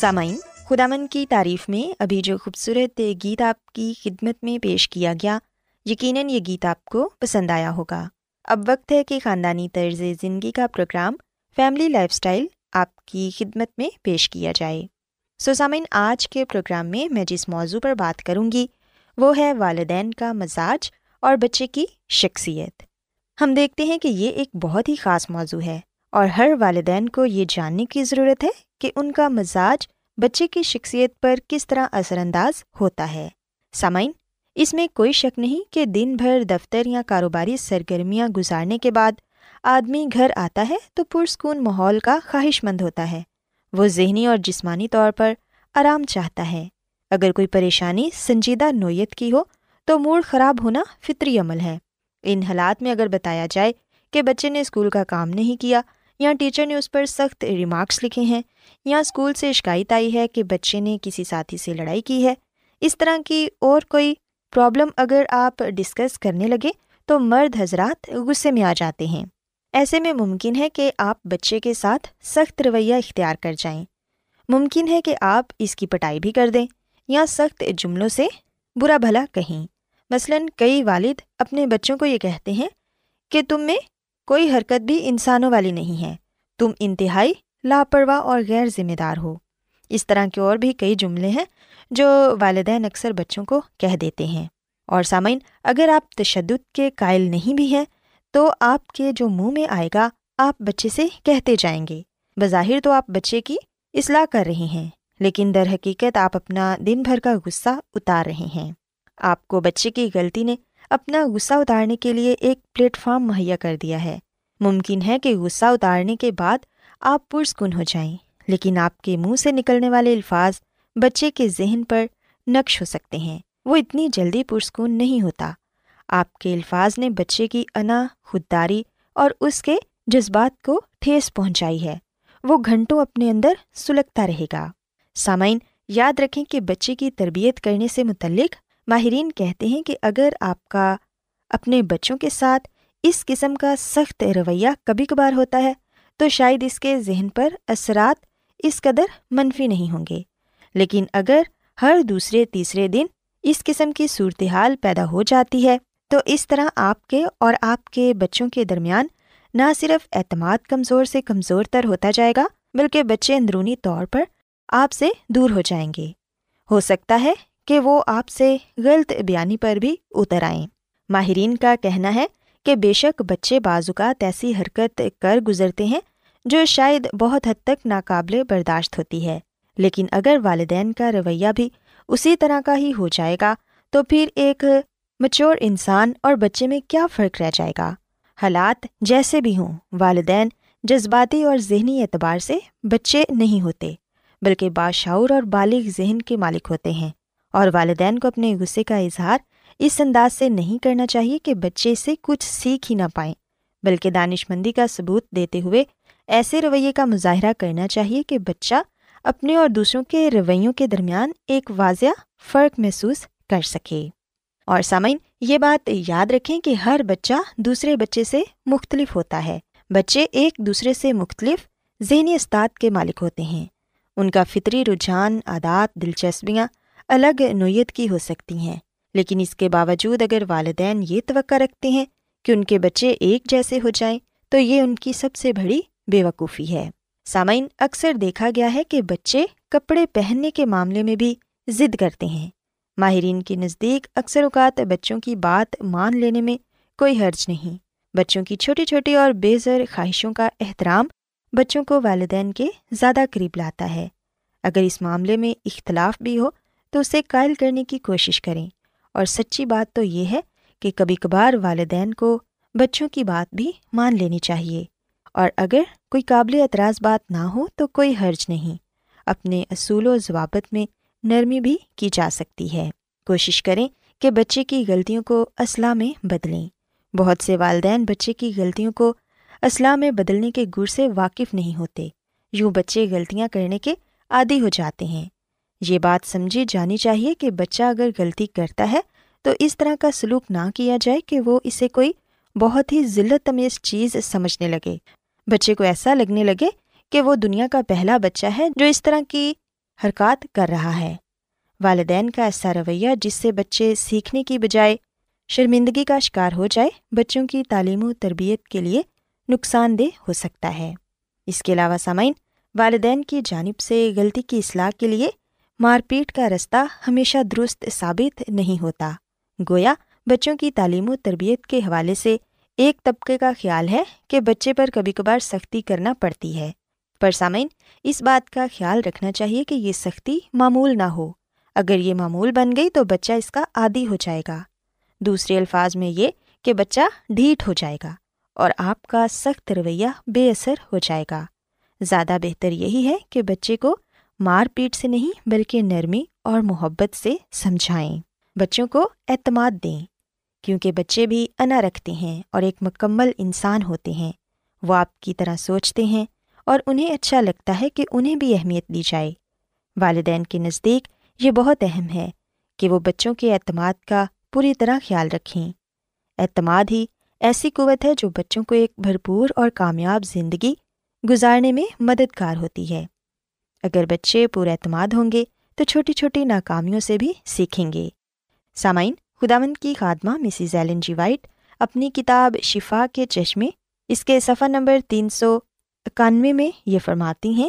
سامعین، خداوند کی تعریف میں ابھی جو خوبصورت گیت آپ کی خدمت میں پیش کیا گیا، یقیناً یہ گیت آپ کو پسند آیا ہوگا۔ اب وقت ہے کہ خاندانی طرز زندگی کا پروگرام فیملی لائف سٹائل آپ کی خدمت میں پیش کیا جائے۔ سامعین، آج کے پروگرام میں میں جس موضوع پر بات کروں گی وہ ہے والدین کا مزاج اور بچے کی شخصیت۔ ہم دیکھتے ہیں کہ یہ ایک بہت ہی خاص موضوع ہے اور ہر والدین کو یہ جاننے کی ضرورت ہے کہ ان کا مزاج بچے کی شخصیت پر کس طرح اثر انداز ہوتا ہے۔ سامعین، اس میں کوئی شک نہیں کہ دن بھر دفتر یا کاروباری سرگرمیاں گزارنے کے بعد آدمی گھر آتا ہے تو پرسکون ماحول کا خواہش مند ہوتا ہے، وہ ذہنی اور جسمانی طور پر آرام چاہتا ہے۔ اگر کوئی پریشانی سنجیدہ نوعیت کی ہو تو موڈ خراب ہونا فطری عمل ہے۔ ان حالات میں اگر بتایا جائے کہ بچے نے اسکول کا کام نہیں کیا، یا ٹیچر نے اس پر سخت ریمارکس لکھے ہیں، یا اسکول سے شکایت آئی ہے کہ بچے نے کسی ساتھی سے لڑائی کی ہے، اس طرح کی اور کوئی پرابلم اگر آپ ڈسکس کرنے لگے تو مرد حضرات غصے میں آ جاتے ہیں۔ ایسے میں ممکن ہے کہ آپ بچے کے ساتھ سخت رویہ اختیار کر جائیں، ممکن ہے کہ آپ اس کی پٹائی بھی کر دیں یا سخت جملوں سے برا بھلا کہیں۔ مثلاً کئی والد اپنے بچوں کو یہ کہتے ہیں کہ تم میں کوئی حرکت بھی انسانوں والی نہیں ہے، تم انتہائی لاپرواہ اور غیر ذمہ دار ہو۔ اس طرح کے اور بھی کئی جملے ہیں جو والدین اکثر بچوں کو کہہ دیتے ہیں۔ اور سامعین، اگر آپ تشدد کے قائل نہیں بھی ہیں تو آپ کے جو منہ میں آئے گا آپ بچے سے کہتے جائیں گے۔ بظاہر تو آپ بچے کی اصلاح کر رہے ہیں لیکن در حقیقت آپ اپنا دن بھر کا غصہ اتار رہے ہیں۔ آپ کو بچے کی غلطی نے اپنا غصہ اتارنے کے لیے ایک پلیٹ فارم مہیا کر دیا ہے۔ ممکن ہے کہ غصہ اتارنے کے بعد آپ پرسکون ہو جائیں لیکن آپ کے منہ سے نکلنے والے الفاظ بچے کے ذہن پر نقش ہو سکتے ہیں، وہ اتنی جلدی پرسکون نہیں ہوتا۔ آپ کے الفاظ نے بچے کی انا، خودداری اور اس کے جذبات کو ٹھیس پہنچائی ہے، وہ گھنٹوں اپنے اندر سلگتا رہے گا۔ سامعین، یاد رکھیں کہ بچے کی تربیت کرنے سے متعلق ماہرین کہتے ہیں کہ اگر آپ کا اپنے بچوں کے ساتھ اس قسم کا سخت رویہ کبھی کبھار ہوتا ہے تو شاید اس کے ذہن پر اثرات اس قدر منفی نہیں ہوں گے، لیکن اگر ہر دوسرے تیسرے دن اس قسم کی صورتحال پیدا ہو جاتی ہے تو اس طرح آپ کے اور آپ کے بچوں کے درمیان نہ صرف اعتماد کمزور سے کمزور تر ہوتا جائے گا بلکہ بچے اندرونی طور پر آپ سے دور ہو جائیں گے۔ ہو سکتا ہے کہ وہ آپ سے غلط بیانی پر بھی اتر آئیں۔ ماہرین کا کہنا ہے کہ بے شک بچے بعض اوقات ایسی حرکت کر گزرتے ہیں جو شاید بہت حد تک ناقابل برداشت ہوتی ہے، لیکن اگر والدین کا رویہ بھی اسی طرح کا ہی ہو جائے گا تو پھر ایک میچور انسان اور بچے میں کیا فرق رہ جائے گا۔ حالات جیسے بھی ہوں، والدین جذباتی اور ذہنی اعتبار سے بچے نہیں ہوتے بلکہ باشعور اور بالغ ذہن کے مالک ہوتے ہیں، اور والدین کو اپنے غصے کا اظہار اس انداز سے نہیں کرنا چاہیے کہ بچے سے کچھ سیکھ ہی نہ پائیں، بلکہ دانش مندی کا ثبوت دیتے ہوئے ایسے رویے کا مظاہرہ کرنا چاہیے کہ بچہ اپنے اور دوسروں کے رویوں کے درمیان ایک واضح فرق محسوس کر سکے۔ اور سامعین، یہ بات یاد رکھیں کہ ہر بچہ دوسرے بچے سے مختلف ہوتا ہے، بچے ایک دوسرے سے مختلف ذہنی استعداد کے مالک ہوتے ہیں، ان کا فطری رجحان، عادات، دلچسپیاں الگ نوعیت کی ہو سکتی ہیں، لیکن اس کے باوجود اگر والدین یہ توقع رکھتے ہیں کہ ان کے بچے ایک جیسے ہو جائیں تو یہ ان کی سب سے بڑی بے وقوفی ہے۔ سامعین، اکثر دیکھا گیا ہے کہ بچے کپڑے پہننے کے معاملے میں بھی ضد کرتے ہیں۔ ماہرین کے نزدیک اکثر اوقات بچوں کی بات مان لینے میں کوئی حرج نہیں۔ بچوں کی چھوٹی چھوٹی اور بے زر خواہشوں کا احترام بچوں کو والدین کے زیادہ قریب لاتا ہے۔ اگر اس معاملے میں اختلاف بھی ہو تو اسے قائل کرنے کی کوشش کریں، اور سچی بات تو یہ ہے کہ کبھی کبھار والدین کو بچوں کی بات بھی مان لینی چاہیے، اور اگر کوئی قابل اعتراض بات نہ ہو تو کوئی حرج نہیں۔ اپنے اصول و ضوابط میں نرمی بھی کی جا سکتی ہے۔ کوشش کریں کہ بچے کی غلطیوں کو اصلاح میں بدلیں۔ بہت سے والدین بچے کی غلطیوں کو اصلاح میں بدلنے کے گر سے واقف نہیں ہوتے، یوں بچے غلطیاں کرنے کے عادی ہو جاتے ہیں۔ یہ بات سمجھی جانی چاہیے کہ بچہ اگر غلطی کرتا ہے تو اس طرح کا سلوک نہ کیا جائے کہ وہ اسے کوئی بہت ہی ذلت آمیز چیز سمجھنے لگے، بچے کو ایسا لگنے لگے کہ وہ دنیا کا پہلا بچہ ہے جو اس طرح کی حرکات کر رہا ہے۔ والدین کا ایسا رویہ جس سے بچے سیکھنے کی بجائے شرمندگی کا شکار ہو جائے، بچوں کی تعلیم و تربیت کے لیے نقصان دہ ہو سکتا ہے۔ اس کے علاوہ سامعین، والدین کی جانب سے غلطی کی اصلاح کے لیے مار پیٹ کا رستہ ہمیشہ درست ثابت نہیں ہوتا۔ گویا بچوں کی تعلیم و تربیت کے حوالے سے ایک طبقے کا خیال ہے کہ بچے پر کبھی کبھار سختی کرنا پڑتی ہے، پر سامعین اس بات کا خیال رکھنا چاہیے کہ یہ سختی معمول نہ ہو۔ اگر یہ معمول بن گئی تو بچہ اس کا عادی ہو جائے گا، دوسرے الفاظ میں یہ کہ بچہ ڈھیٹ ہو جائے گا اور آپ کا سخت رویہ بے اثر ہو جائے گا۔ زیادہ بہتر یہی ہے کہ بچے کو مار پیٹ سے نہیں بلکہ نرمی اور محبت سے سمجھائیں، بچوں کو اعتماد دیں، کیونکہ بچے بھی انا رکھتے ہیں اور ایک مکمل انسان ہوتے ہیں۔ وہ آپ کی طرح سوچتے ہیں اور انہیں اچھا لگتا ہے کہ انہیں بھی اہمیت دی جائے۔ والدین کے نزدیک یہ بہت اہم ہے کہ وہ بچوں کے اعتماد کا پوری طرح خیال رکھیں۔ اعتماد ہی ایسی قوت ہے جو بچوں کو ایک بھرپور اور کامیاب زندگی گزارنے میں مددگار ہوتی ہے۔ اگر بچے پورے اعتماد ہوں گے تو چھوٹی چھوٹی ناکامیوں سے بھی سیکھیں گے۔ سامعین، خداوند کی خادمہ مسز ایلن جی وائٹ اپنی کتاب شفا کے چشمے اس کے صفحہ نمبر 391 میں یہ فرماتی ہیں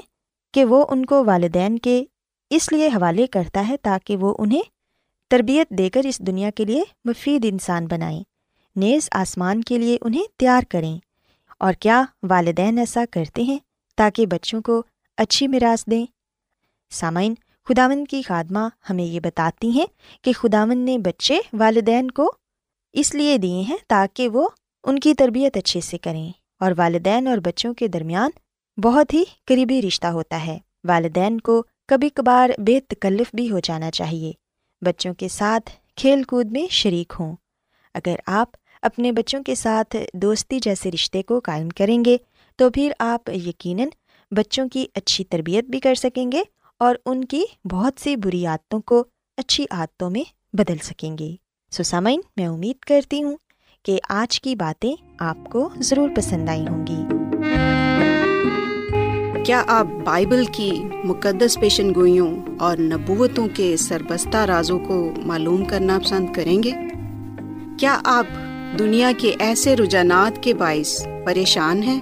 کہ وہ ان کو والدین کے اس لیے حوالے کرتا ہے تاکہ وہ انہیں تربیت دے کر اس دنیا کے لیے مفید انسان بنائیں، نیز آسمان کے لیے انہیں تیار کریں۔ اور کیا والدین ایسا کرتے ہیں تاکہ بچوں کو اچھی میراث دیں؟ سامعین، خداوند کی خادمہ ہمیں یہ بتاتی ہیں کہ خداوند نے بچے والدین کو اس لیے دیے ہیں تاکہ وہ ان کی تربیت اچھے سے کریں، اور والدین اور بچوں کے درمیان بہت ہی قریبی رشتہ ہوتا ہے۔ والدین کو کبھی کبھار بے تکلف بھی ہو جانا چاہیے، بچوں کے ساتھ کھیل کود میں شریک ہوں۔ اگر آپ اپنے بچوں کے ساتھ دوستی جیسے رشتے کو قائم کریں گے تو پھر آپ یقیناً بچوں کی اچھی تربیت بھی کر سکیں گے اور ان کی بہت سی بری عادتوں کو اچھی عادتوں میں بدل سکیں گے۔ سامعین، میں امید کرتی ہوں کہ آج کی باتیں آپ کو ضرور پسند آئی ہوں گی۔ کیا آپ بائبل کی مقدس پیشن گوئیوں اور نبوتوں کے سربستہ رازوں کو معلوم کرنا پسند کریں گے؟ کیا آپ دنیا کے ایسے رجحانات کے باعث پریشان ہیں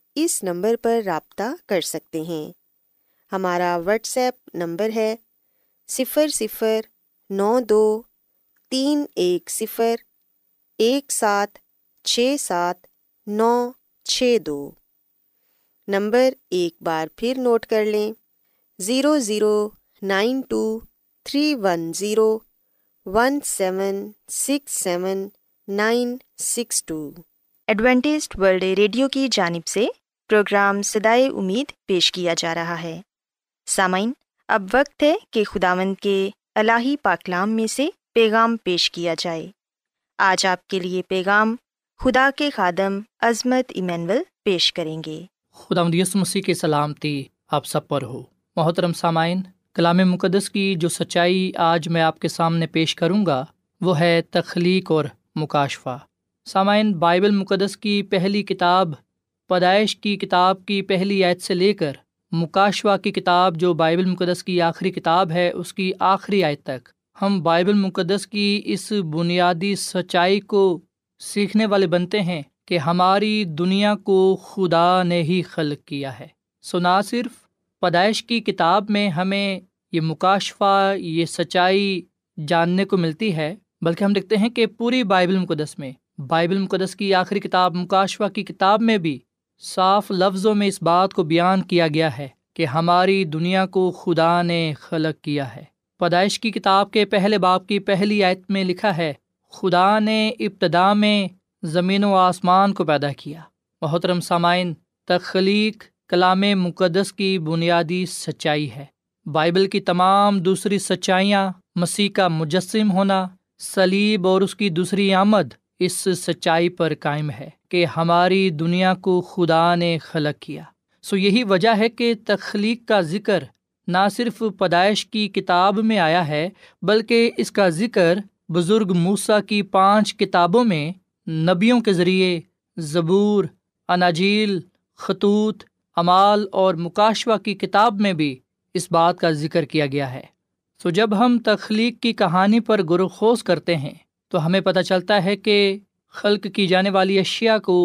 اس نمبر پر رابطہ کر سکتے ہیں۔ ہمارا واٹس ایپ نمبر ہے 00923101767962۔ نمبر ایک بار پھر نوٹ کر لیں، 0092310176796۔ ایڈوینٹسٹ ورلڈ ریڈیو کی جانب سے پروگرام صدائے امید پیش کیا جا رہا ہے۔ سامعین، اب وقت ہے کہ خداوند کے الہی پاکلام میں سے پیغام پیش کیا جائے۔ آج آپ کے لیے پیغام خدا کے خادم عظمت ایمینول پیش کریں گے۔ خداوند یسوع مسیح کی سلامتی آپ سب پر ہو۔ محترم سامعین، کلام مقدس کی جو سچائی آج میں آپ کے سامنے پیش کروں گا وہ ہے تخلیق اور مکاشفہ۔ سامعین، بائبل مقدس کی پہلی کتاب پیدائش کی کتاب کی پہلی آیت سے لے کر مکاشفہ کی کتاب جو بائبل مقدس کی آخری کتاب ہے اس کی آخری آیت تک ہم بائبل مقدس کی اس بنیادی سچائی کو سیکھنے والے بنتے ہیں کہ ہماری دنیا کو خدا نے ہی خلق کیا ہے۔ سو نہ صرف پیدائش کی کتاب میں ہمیں یہ مکاشفہ، یہ سچائی جاننے کو ملتی ہے، بلکہ ہم دیکھتے ہیں کہ پوری بائبل مقدس میں، بائبل مقدس کی آخری کتاب مکاشفہ کی کتاب میں بھی صاف لفظوں میں اس بات کو بیان کیا گیا ہے کہ ہماری دنیا کو خدا نے خلق کیا ہے۔ پیدائش کی کتاب کے پہلے باب کی پہلی آیت میں لکھا ہے، خدا نے ابتدا میں زمین و آسمان کو پیدا کیا۔ محترم سامعین، تخلیق کلام مقدس کی بنیادی سچائی ہے۔ بائبل کی تمام دوسری سچائیاں، مسیح کا مجسم ہونا، صلیب اور اس کی دوسری آمد، اس سچائی پر قائم ہے کہ ہماری دنیا کو خدا نے خلق کیا۔ سو یہی وجہ ہے کہ تخلیق کا ذکر نہ صرف پیدائش کی کتاب میں آیا ہے بلکہ اس کا ذکر بزرگ موسیٰ کی 5 کتابوں میں نبیوں کے ذریعے زبور، اناجیل، خطوط، اعمال اور مکاشوہ کی کتاب میں بھی اس بات کا ذکر کیا گیا ہے۔ سو جب ہم تخلیق کی کہانی پر گروخوز کرتے ہیں تو ہمیں پتہ چلتا ہے کہ خلق کی جانے والی اشیاء کو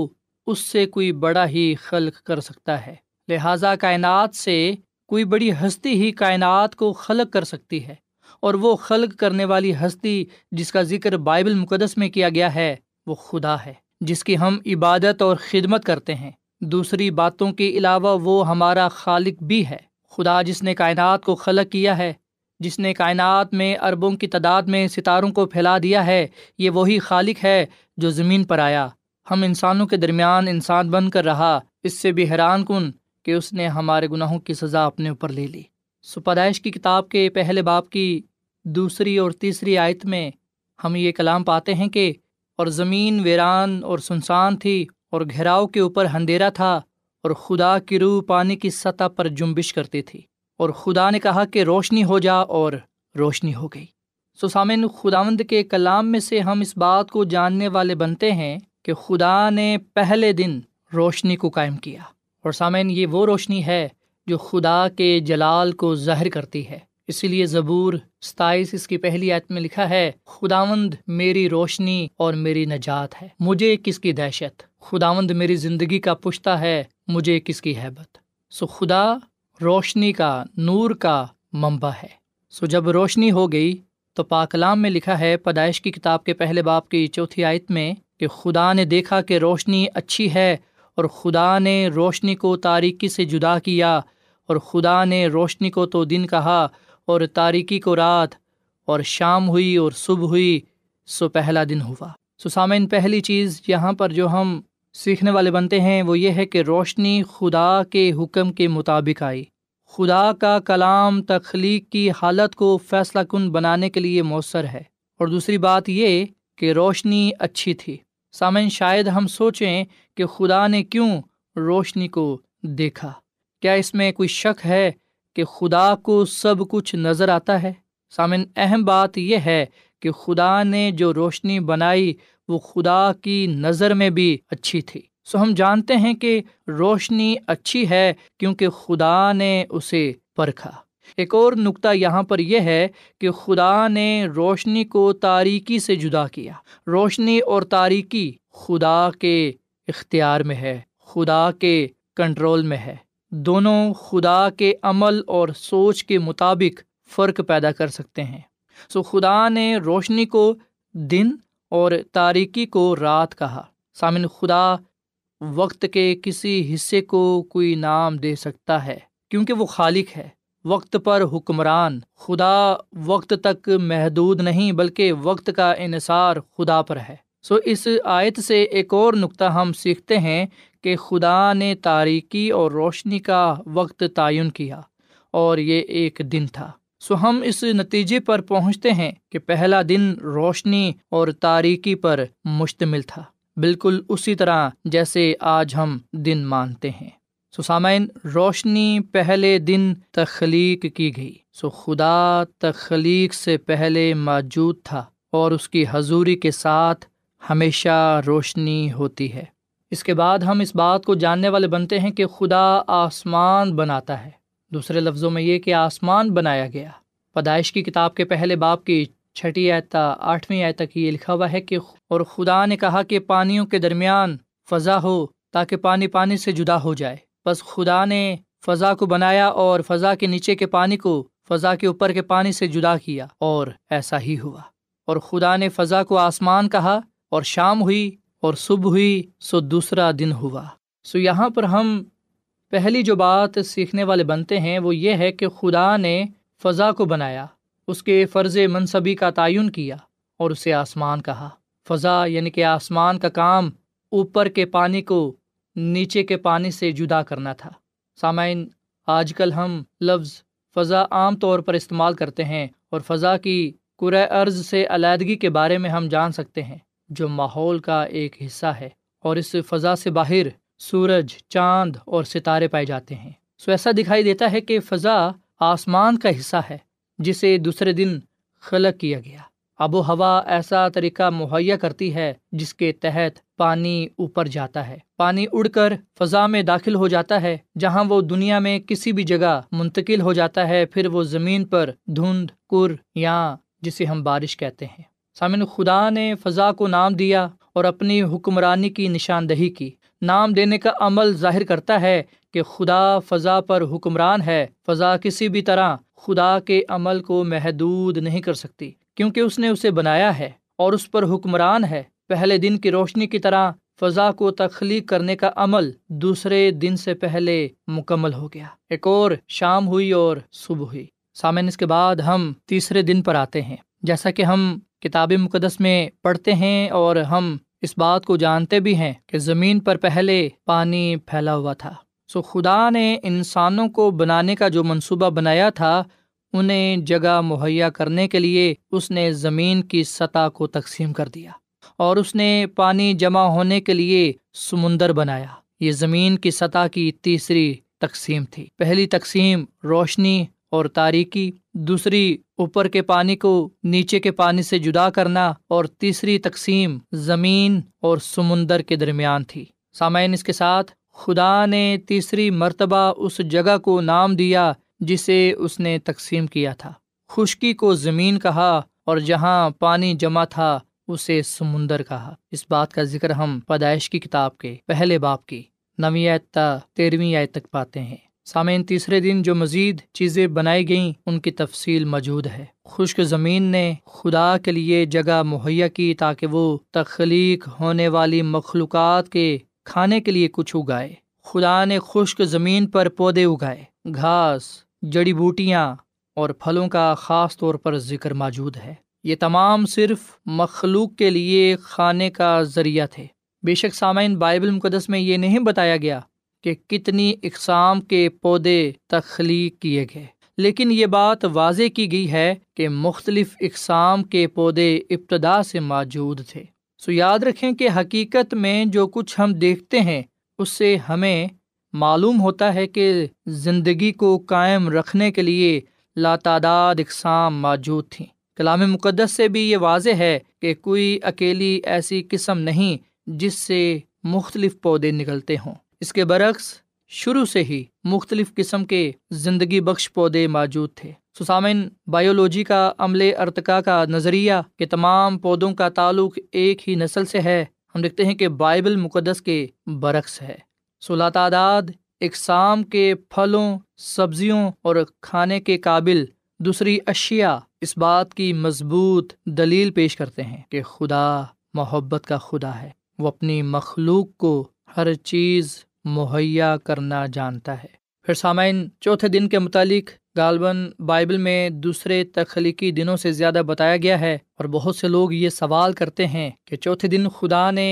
اس سے کوئی بڑا ہی خلق کر سکتا ہے، لہٰذا کائنات سے کوئی بڑی ہستی ہی کائنات کو خلق کر سکتی ہے، اور وہ خلق کرنے والی ہستی جس کا ذکر بائبل مقدس میں کیا گیا ہے وہ خدا ہے، جس کی ہم عبادت اور خدمت کرتے ہیں۔ دوسری باتوں کے علاوہ وہ ہمارا خالق بھی ہے۔ خدا جس نے کائنات کو خلق کیا ہے، جس نے کائنات میں اربوں کی تعداد میں ستاروں کو پھیلا دیا ہے، یہ وہی خالق ہے جو زمین پر آیا، ہم انسانوں کے درمیان انسان بن کر رہا۔ اس سے بھی حیران کن کہ اس نے ہمارے گناہوں کی سزا اپنے اوپر لے لی۔ سو پیدائش کی کتاب کے پہلے باب کی 2 اور 3 آیت میں ہم یہ کلام پاتے ہیں کہ اور زمین ویران اور سنسان تھی، اور گھیراؤ کے اوپر اندھیرا تھا، اور خدا کی روح پانی کی سطح پر جنبش کرتی تھی، اور خدا نے کہا کہ روشنی ہو جا، اور روشنی ہو گئی۔ سو سامعین، خداوند کے کلام میں سے ہم اس بات کو جاننے والے بنتے ہیں کہ خدا نے پہلے دن روشنی کو قائم کیا، اور سامعین یہ وہ روشنی ہے جو خدا کے جلال کو ظاہر کرتی ہے۔ اسی لیے زبور 27 اس کی پہلی آیت میں لکھا ہے، خداوند میری روشنی اور میری نجات ہے، مجھے کس کی دہشت؟ خداوند میری زندگی کا پشتہ ہے، مجھے کس کی ہیبت؟ سو خدا روشنی کا، نور کا منبع ہے۔ سو جب روشنی ہو گئی تو پاک کلام میں لکھا ہے پیدائش کی کتاب کے پہلے باب کی 4 آیت میں کہ خدا نے دیکھا کہ روشنی اچھی ہے، اور خدا نے روشنی کو تاریکی سے جدا کیا، اور خدا نے روشنی کو تو دن کہا، اور تاریکی کو رات، اور شام ہوئی اور صبح ہوئی، سو پہلا دن ہوا۔ سو سامعین، پہلی چیز یہاں پر جو ہم سیکھنے والے بنتے ہیں وہ یہ ہے کہ روشنی خدا کے حکم کے مطابق آئی۔ خدا کا کلام تخلیق کی حالت کو فیصلہ کن بنانے کے لیے مؤثر ہے، اور دوسری بات یہ کہ روشنی اچھی تھی۔ سامعین، شاید ہم سوچیں کہ خدا نے کیوں روشنی کو دیکھا؟ کیا اس میں کوئی شک ہے کہ خدا کو سب کچھ نظر آتا ہے؟ سامعین، اہم بات یہ ہے کہ خدا نے جو روشنی بنائی وہ خدا کی نظر میں بھی اچھی تھی۔ سو ہم جانتے ہیں کہ روشنی اچھی ہے کیونکہ خدا نے اسے پرکھا۔ ایک اور نقطہ یہاں پر یہ ہے کہ خدا نے روشنی کو تاریکی سے جدا کیا۔ روشنی اور تاریکی خدا کے اختیار میں ہے، خدا کے کنٹرول میں ہے، دونوں خدا کے عمل اور سوچ کے مطابق فرق پیدا کر سکتے ہیں۔ سو خدا نے روشنی کو دن اور تاریکی کو رات کہا۔ سامعین، خدا وقت کے کسی حصے کو کوئی نام دے سکتا ہے کیونکہ وہ خالق ہے، وقت پر حکمران۔ خدا وقت تک محدود نہیں بلکہ وقت کا انحصار خدا پر ہے۔ سو اس آیت سے ایک اور نقطہ ہم سیکھتے ہیں کہ خدا نے تاریکی اور روشنی کا وقت تعین کیا، اور یہ ایک دن تھا۔ سو ہم اس نتیجے پر پہنچتے ہیں کہ پہلا دن روشنی اور تاریکی پر مشتمل تھا، بالکل اسی طرح جیسے آج ہم دن مانتے ہیں۔ سو سامعین، روشنی پہلے دن تخلیق کی گئی۔ سو خدا تخلیق سے پہلے موجود تھا، اور اس کی حضوری کے ساتھ ہمیشہ روشنی ہوتی ہے۔ اس کے بعد ہم اس بات کو جاننے والے بنتے ہیں کہ خدا آسمان بناتا ہے، دوسرے لفظوں میں یہ کہ آسمان بنایا گیا۔ پیدائش کی کتاب کے پہلے باب کی 6 آیت 8 آیت تک یہ لکھا ہوا ہے کہ اور خدا نے کہا کہ پانیوں کے درمیان فضا ہو، تاکہ پانی پانی سے جدا ہو جائے۔ پس خدا نے فضا کو بنایا، اور فضا کے نیچے کے پانی کو فضا کے اوپر کے پانی سے جدا کیا، اور ایسا ہی ہوا۔ اور خدا نے فضا کو آسمان کہا، اور شام ہوئی اور صبح ہوئی، سو دوسرا دن ہوا۔ سو یہاں پر ہم پہلی جو بات سیکھنے والے بنتے ہیں وہ یہ ہے کہ خدا نے فضا کو بنایا، اس کے فرض منصبی کا تعین کیا، اور اسے آسمان کہا۔ فضا یعنی کہ آسمان کا کام اوپر کے پانی کو نیچے کے پانی سے جدا کرنا تھا۔ سامعین، آج کل ہم لفظ فضا عام طور پر استعمال کرتے ہیں، اور فضا کی کرہ ارض سے علیحدگی کے بارے میں ہم جان سکتے ہیں جو ماحول کا ایک حصہ ہے، اور اس فضا سے باہر سورج، چاند اور ستارے پائے جاتے ہیں۔ سو ایسا دکھائی دیتا ہے کہ فضا آسمان کا حصہ ہے جسے دوسرے دن خلق کیا گیا۔ آب و ہوا ایسا طریقہ مہیا کرتی ہے جس کے تحت پانی اوپر جاتا ہے، پانی اڑ کر فضا میں داخل ہو جاتا ہے، جہاں وہ دنیا میں کسی بھی جگہ منتقل ہو جاتا ہے، پھر وہ زمین پر دھند، کر یا جسے ہم بارش کہتے ہیں۔ سامعین، خدا نے فضا کو نام دیا اور اپنی حکمرانی کی نشاندہی کی۔ نام دینے کا عمل ظاہر کرتا ہے کہ خدا فضا پر حکمران ہے۔ فضا کسی بھی طرح خدا کے عمل کو محدود نہیں کر سکتی، کیونکہ اس نے اسے بنایا ہے اور اس پر حکمران ہے۔ پہلے دن کی روشنی کی طرح فضا کو تخلیق کرنے کا عمل دوسرے دن سے پہلے مکمل ہو گیا۔ ایک اور شام ہوئی اور صبح ہوئی۔ سامعین، اس کے بعد ہم تیسرے دن پر آتے ہیں۔ جیسا کہ ہم کتاب مقدس میں پڑھتے ہیں اور ہم اس بات کو جانتے بھی ہیں کہ زمین پر پہلے پانی پھیلا ہوا تھا۔ سو خدا نے انسانوں کو بنانے کا جو منصوبہ بنایا تھا، انہیں جگہ مہیا کرنے کے لیے اس نے زمین کی سطح کو تقسیم کر دیا اور اس نے پانی جمع ہونے کے لیے سمندر بنایا۔ یہ زمین کی سطح کی تیسری تقسیم تھی۔ پہلی تقسیم روشنی اور تاریکی، دوسری اوپر کے پانی کو نیچے کے پانی سے جدا کرنا، اور تیسری تقسیم زمین اور سمندر کے درمیان تھی۔ سامعین، اس کے ساتھ خدا نے تیسری مرتبہ اس جگہ کو نام دیا جسے اس نے تقسیم کیا تھا۔ خشکی کو زمین کہا اور جہاں پانی جمع تھا اسے سمندر کہا۔ اس بات کا ذکر ہم پیدائش کی کتاب کے پہلے باب کی 9 آیت تا 13 آیت تک پاتے ہیں۔ سامعین، تیسرے دن جو مزید چیزیں بنائی گئیں ان کی تفصیل موجود ہے۔ خشک زمین نے خدا کے لیے جگہ مہیا کی تاکہ وہ تخلیق ہونے والی مخلوقات کے کھانے کے لیے کچھ اگائے۔ خدا نے خشک زمین پر پودے اگائے، گھاس، جڑی بوٹیاں اور پھلوں کا خاص طور پر ذکر موجود ہے۔ یہ تمام صرف مخلوق کے لیے کھانے کا ذریعہ تھے۔ بے شک سامعین، بائبل مقدس میں یہ نہیں بتایا گیا کہ کتنی اقسام کے پودے تخلیق کیے گئے، لیکن یہ بات واضح کی گئی ہے کہ مختلف اقسام کے پودے ابتدا سے موجود تھے۔ سو یاد رکھیں کہ حقیقت میں جو کچھ ہم دیکھتے ہیں اس سے ہمیں معلوم ہوتا ہے کہ زندگی کو قائم رکھنے کے لیے لاتعداد اقسام موجود تھیں۔ کلام مقدس سے بھی یہ واضح ہے کہ کوئی اکیلی ایسی قسم نہیں جس سے مختلف پودے نکلتے ہوں۔ اس کے برعکس شروع سے ہی مختلف قسم کے زندگی بخش پودے موجود تھے۔ سامعین، بائیولوجی کا عملِ ارتقاء کا نظریہ کہ تمام پودوں کا تعلق ایک ہی نسل سے ہے، ہم دیکھتے ہیں کہ بائبل مقدس کے برعکس ہے۔ لاتعداد اقسام کے پھلوں، سبزیوں اور کھانے کے قابل دوسری اشیاء اس بات کی مضبوط دلیل پیش کرتے ہیں کہ خدا محبت کا خدا ہے۔ وہ اپنی مخلوق کو ہر چیز مہیا کرنا جانتا ہے۔ پھر سامعین، چوتھے دن کے متعلق غالباً بائبل میں دوسرے تخلیقی دنوں سے زیادہ بتایا گیا ہے، اور بہت سے لوگ یہ سوال کرتے ہیں کہ چوتھے دن خدا نے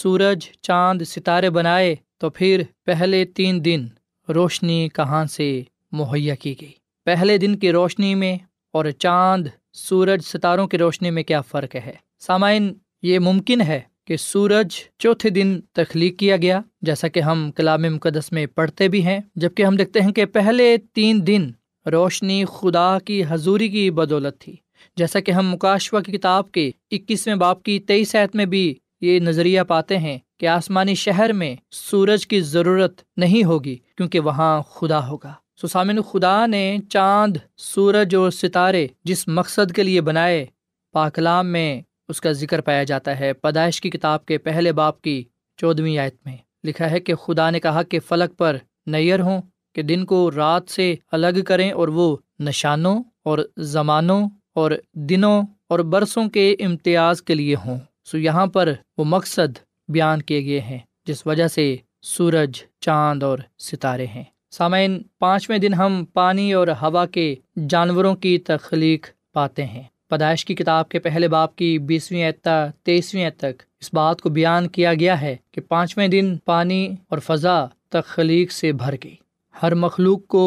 سورج، چاند، ستارے بنائے، تو پھر پہلے 3 دن روشنی کہاں سے مہیا کی گئی؟ پہلے دن کی روشنی میں اور چاند، سورج، ستاروں کی روشنی میں کیا فرق ہے؟ سامعین، یہ ممکن ہے کہ سورج چوتھے دن تخلیق کیا گیا، جیسا کہ ہم کلام مقدس میں پڑھتے بھی ہیں، جبکہ ہم دیکھتے ہیں کہ پہلے 3 دن روشنی خدا کی حضوری کی بدولت تھی، جیسا کہ ہم مکاشفہ کی کتاب کے 21ویں باب کی 23 آیت میں بھی یہ نظریہ پاتے ہیں کہ آسمانی شہر میں سورج کی ضرورت نہیں ہوگی کیونکہ وہاں خدا ہوگا۔ سو سامعین، خدا نے چاند، سورج اور ستارے جس مقصد کے لیے بنائے، پاک کلام میں اس کا ذکر پایا جاتا ہے۔ پیدائش کی کتاب کے پہلے باب کی 14ویں آیت میں لکھا ہے کہ خدا نے کہا کہ فلک پر نیئر ہوں، کہ دن کو رات سے الگ کریں، اور وہ نشانوں اور زمانوں اور دنوں اور برسوں کے امتیاز کے لیے ہوں۔ سو یہاں پر وہ مقصد بیان کیے گئے ہیں جس وجہ سے سورج، چاند اور ستارے ہیں۔ سامعین، 5ویں دن ہم پانی اور ہوا کے جانوروں کی تخلیق پاتے ہیں۔ پیدائش کی کتاب کے پہلے باب کی 20ویں آیت تا 23ویں آیت تک اس بات کو بیان کیا گیا ہے کہ 5ویں دن پانی اور فضا تخلیق سے بھر گئی۔ ہر مخلوق کو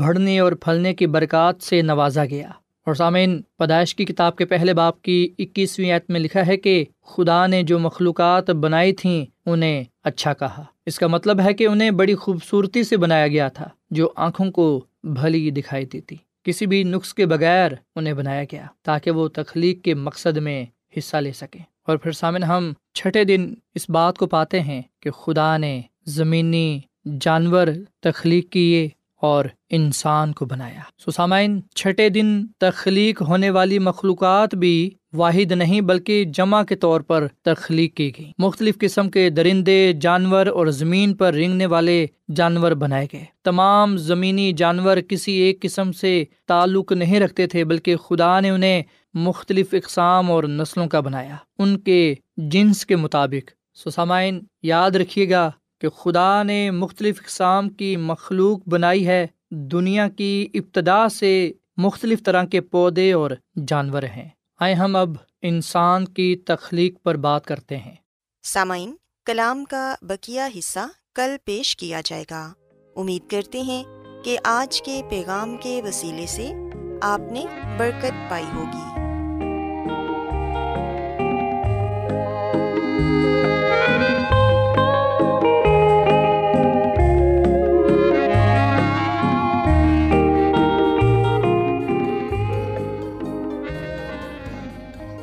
بڑھنے اور پھلنے کی برکات سے نوازا گیا، اور سامعین، پیدائش کی کتاب کے پہلے باب کی 21ویں آیت میں لکھا ہے کہ خدا نے جو مخلوقات بنائی تھیں انہیں اچھا کہا۔ اس کا مطلب ہے کہ انہیں بڑی خوبصورتی سے بنایا گیا تھا، جو آنکھوں کو بھلی دکھائی دیتی، کسی بھی نقص کے بغیر انہیں بنایا گیا تاکہ وہ تخلیق کے مقصد میں حصہ لے سکیں۔ اور پھر سامعین، ہم چھٹے دن اس بات کو پاتے ہیں کہ خدا نے زمینی جانور تخلیق کیے اور انسان کو بنایا۔ سامعین، چھٹے دن تخلیق ہونے والی مخلوقات بھی واحد نہیں بلکہ جمع کے طور پر تخلیق کی گئی۔ مختلف قسم کے درندے، جانور اور زمین پر رینگنے والے جانور بنائے گئے۔ تمام زمینی جانور کسی ایک قسم سے تعلق نہیں رکھتے تھے، بلکہ خدا نے انہیں مختلف اقسام اور نسلوں کا بنایا، ان کے جنس کے مطابق۔ سامعین، یاد رکھیے گا کہ خدا نے مختلف اقسام کی مخلوق بنائی ہے۔ دنیا کی ابتدا سے مختلف طرح کے پودے اور جانور ہیں۔ آئے ہم اب انسان کی تخلیق پر بات کرتے ہیں۔ سامعین، کلام کا بقیہ حصہ کل پیش کیا جائے گا۔ امید کرتے ہیں کہ آج کے پیغام کے وسیلے سے آپ نے برکت پائی ہوگی۔